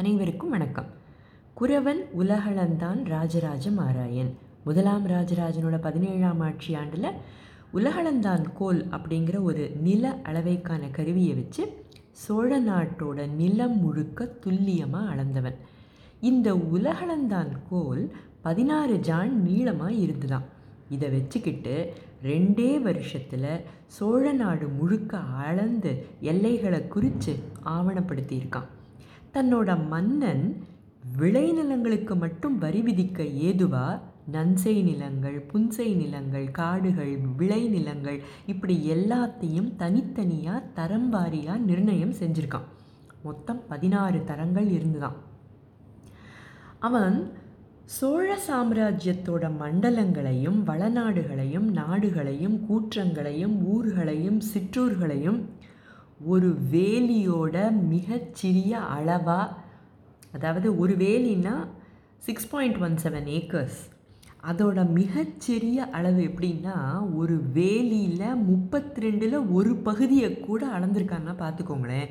அனைவருக்கும் வணக்கம். குறவன் உலகளந்தான் ராஜராஜ மாராயன் முதலாம் ராஜராஜனோட 17ஆம் ஆட்சி ஆண்டில் உலகளந்தான் கோல் அப்படிங்கிற ஒரு நில அளவைக்கான கருவியை வச்சு சோழ நாட்டோட நிலம் முழுக்க துல்லியமாக அளந்தவன். இந்த உலகளந்தான் கோல் 16 ஜான் நீளமாக இருந்துதான். இதை வச்சுக்கிட்டு 2 வருஷத்தில் சோழ நாடு முழுக்க அளந்து எல்லைகளை குறித்து ஆவணப்படுத்தியிருக்கான். தன்னோட மன்னன் விளைநிலங்களுக்கு மட்டும் வரி விதிக்க ஏதுவாக நன்சை நிலங்கள், புன்சை நிலங்கள், காடுகள், விளைநிலங்கள் இப்படி எல்லாத்தையும் தனித்தனியாக தரம் வாரியாக நிர்ணயம் செஞ்சுருக்கான். மொத்தம் 16 தரங்கள் இருந்துதான். அவன் சோழ சாம்ராஜ்யத்தோட மண்டலங்களையும் வளநாடுகளையும் நாடுகளையும் கூற்றங்களையும் ஊர்களையும் சிற்றூர்களையும் ஒரு வேலியோட மிகச்சிறிய அளவாக, அதாவது ஒரு வேலின்னா 6.17 acres, அதோட மிகச்சிறிய அளவு எப்படின்னா ஒரு வேலியில் 32ல் ஒரு பகுதியை கூட அளந்திருக்காங்கன்னா பார்த்துக்கோங்களேன்.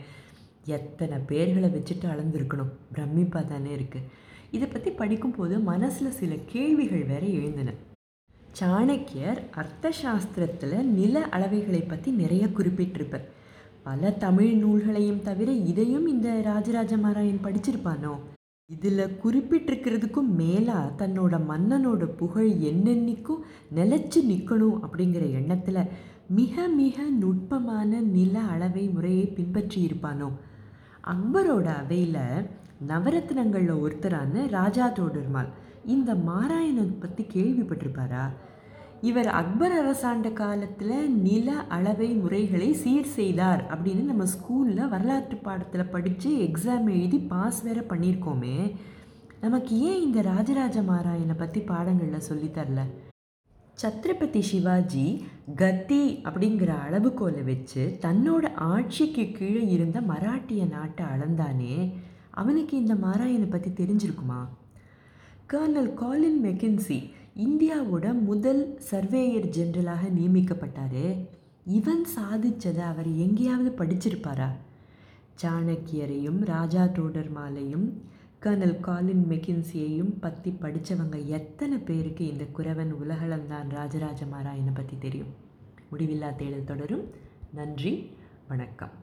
எத்தனை பேர்களை வச்சுட்டு அளந்திருக்கணும், பிரமிப்பாக தானே இருக்குது. இதை பற்றி படிக்கும்போது மனசில் சில கேள்விகள் வேறு எழுந்தன. சாணக்கியர் அர்த்தசாஸ்திரத்தில் நில அளவைகளை பற்றி நிறைய குறிப்பிட்டிருப்பார். பல தமிழ் நூல்களையும் தவிர இதையும் இந்த ராஜராஜ மாராயன் படிச்சிருப்பானோ? இதில் குறிப்பிட்டிருக்கிறதுக்கும் மேலாக தன்னோட மன்னனோட புகழ் என்னென்னிக்கும் நிலச்சி நிற்கணும் அப்படிங்கிற எண்ணத்தில் மிக மிக நுட்பமான நில அளவை முறையை பின்பற்றி இருப்பானோ? அக்பரோட அவையில் நவரத்னங்களில் ஒருத்தரான ராஜா தோடர்மால் இந்த மாராயனை பற்றி கேள்விப்பட்டிருப்பாரா? இவர் அக்பர் அரசாண்ட காலத்தில் நில அளவை முறைகளை சீர் செய்தார் அப்படின்னு நம்ம ஸ்கூலில் வரலாற்று பாடத்தில் படித்து எக்ஸாம் எழுதி பாஸ் வேறு பண்ணியிருக்கோமே. நமக்கு ஏன் இந்த ராஜராஜ மாராயனை பற்றி பாடங்களில் சொல்லித்தரல? சத்ரபதி சிவாஜி கத்தி அப்படிங்கிற அளவுகோலை வச்சு தன்னோட ஆட்சிக்கு கீழே இருந்த மராட்டிய நாட்டை அளந்தானே, அவனுக்கு இந்த மாராயனை பற்றி தெரிஞ்சிருக்குமா? கர்னல் கோலின் மெக்கின்சி இந்தியாவோட முதல் சர்வேயர் ஜென்ரலாக நியமிக்கப்பட்டார். இவன் சாதித்ததை அவர் எங்கேயாவது படிச்சிருப்பாரா? சாணக்கியரையும் ராஜா தோடர்மாலையும் கர்னல் கோலின் மெக்கின்சியையும் பற்றி படித்தவங்க எத்தனை பேருக்கு இந்த குறவன் உலகளந்தான் ராஜராஜ மாராயனை பற்றி தெரியும்? முடிவில்லா தேடல் தொடரும். நன்றி, வணக்கம்.